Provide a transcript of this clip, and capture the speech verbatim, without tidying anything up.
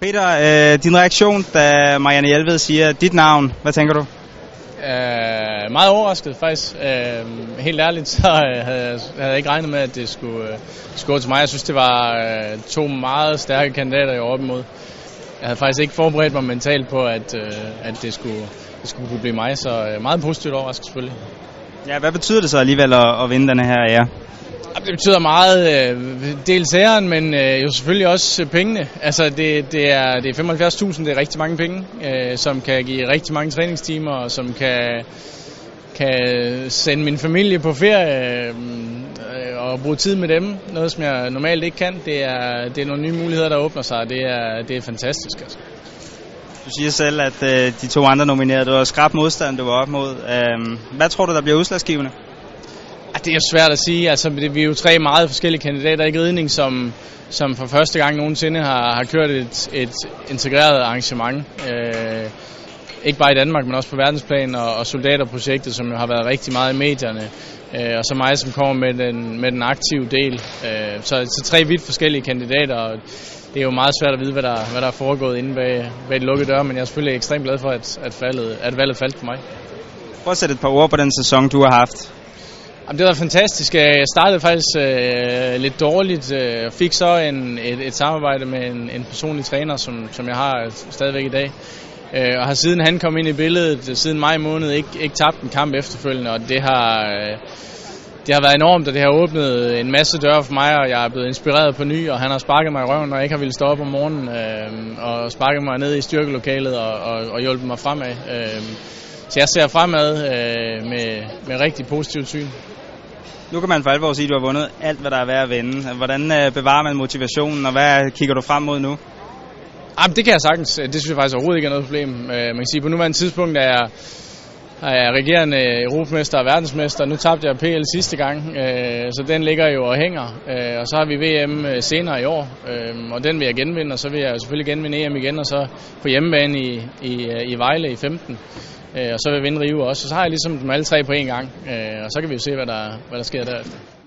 Peter, øh, din reaktion, da Marianne Hjelved siger dit navn, hvad tænker du? Uh, meget overrasket faktisk. Uh, helt ærligt, så uh, havde jeg ikke regnet med, at det skulle uh, score til mig. Jeg synes, det var uh, to meget stærke kandidater, jeg var op imod. Jeg havde faktisk ikke forberedt mig mentalt på, at, uh, at det, skulle, det skulle kunne blive mig, så uh, meget positivt overrasket selvfølgelig. Ja, hvad betyder det så alligevel at, at vinde denne her ære? Det betyder meget, øh, dels æren, men øh, jo selvfølgelig også pengene. Altså det, det er, det er femoghalvfjerds tusind, det er rigtig mange penge, øh, som kan give rigtig mange træningstimer, og som kan, kan sende min familie på ferie øh, og bruge tid med dem. Noget, som jeg normalt ikke kan. Det er, det er nogle nye muligheder, der åbner sig, og det er, det er fantastisk. Altså. Du siger selv, at øh, de to andre nominerede, det var skrap modstand, du var op mod. Øh, hvad tror du, der bliver udslagsgivende? Det er svært at sige. Altså, vi er jo tre meget forskellige kandidater i ridning, som, som for første gang nogensinde har, har kørt et, et integreret arrangement. Øh, ikke bare i Danmark, men også på verdensplan, og, og Soldaterprojektet, som jo har været rigtig meget i medierne. Øh, og så mig, som kommer med den, med den aktive del. Øh, så, så tre vidt forskellige kandidater, og det er jo meget svært at vide, hvad der, hvad der er foregået inde bag, bag de lukkede døre, men jeg er selvfølgelig ekstremt glad for, at, at, faldet, at valget faldt på mig. Prøv at sætte et par ord på den sæson, du har haft. Det var fantastisk. Jeg startede faktisk øh, lidt dårligt, øh, fik så en, et, et samarbejde med en, en personlig træner, som, som jeg har stadigvæk i dag. Øh, og har siden han kom ind i billedet, siden maj måned, ikke, ikke tabt en kamp efterfølgende. Og det har, øh, det har været enormt, og det har åbnet en masse døre for mig, og jeg er blevet inspireret på ny. Og han har sparket mig i røven, når jeg ikke har ville stå op om morgenen, øh, og sparket mig ned i styrkelokalet og, og, og hjulpet mig fremad. Øh, så jeg ser fremad øh, med, med rigtig positivt syn. Nu kan man for alvor sige, at du har vundet alt, hvad der er værd at vinde. Hvordan bevarer man motivationen, og hvad kigger du frem mod nu? Jamen, det kan jeg sagtens. Det synes jeg faktisk overhovedet ikke er noget problem. Man kan sige, på nuværende tidspunkt er jeg, er jeg regerende europamester og verdensmester. Nu tabte jeg P L sidste gang, så den ligger jo og hænger. Og så har vi V M senere i år, og den vil jeg genvinde. Og så vil jeg selvfølgelig genvinde E M igen, og så på hjemmebane i, i, i Vejle i femten. Og så vil jeg vinde Rio også, og så har jeg ligesom dem alle tre på en gang, og så kan vi jo se, hvad der, hvad der sker derefter.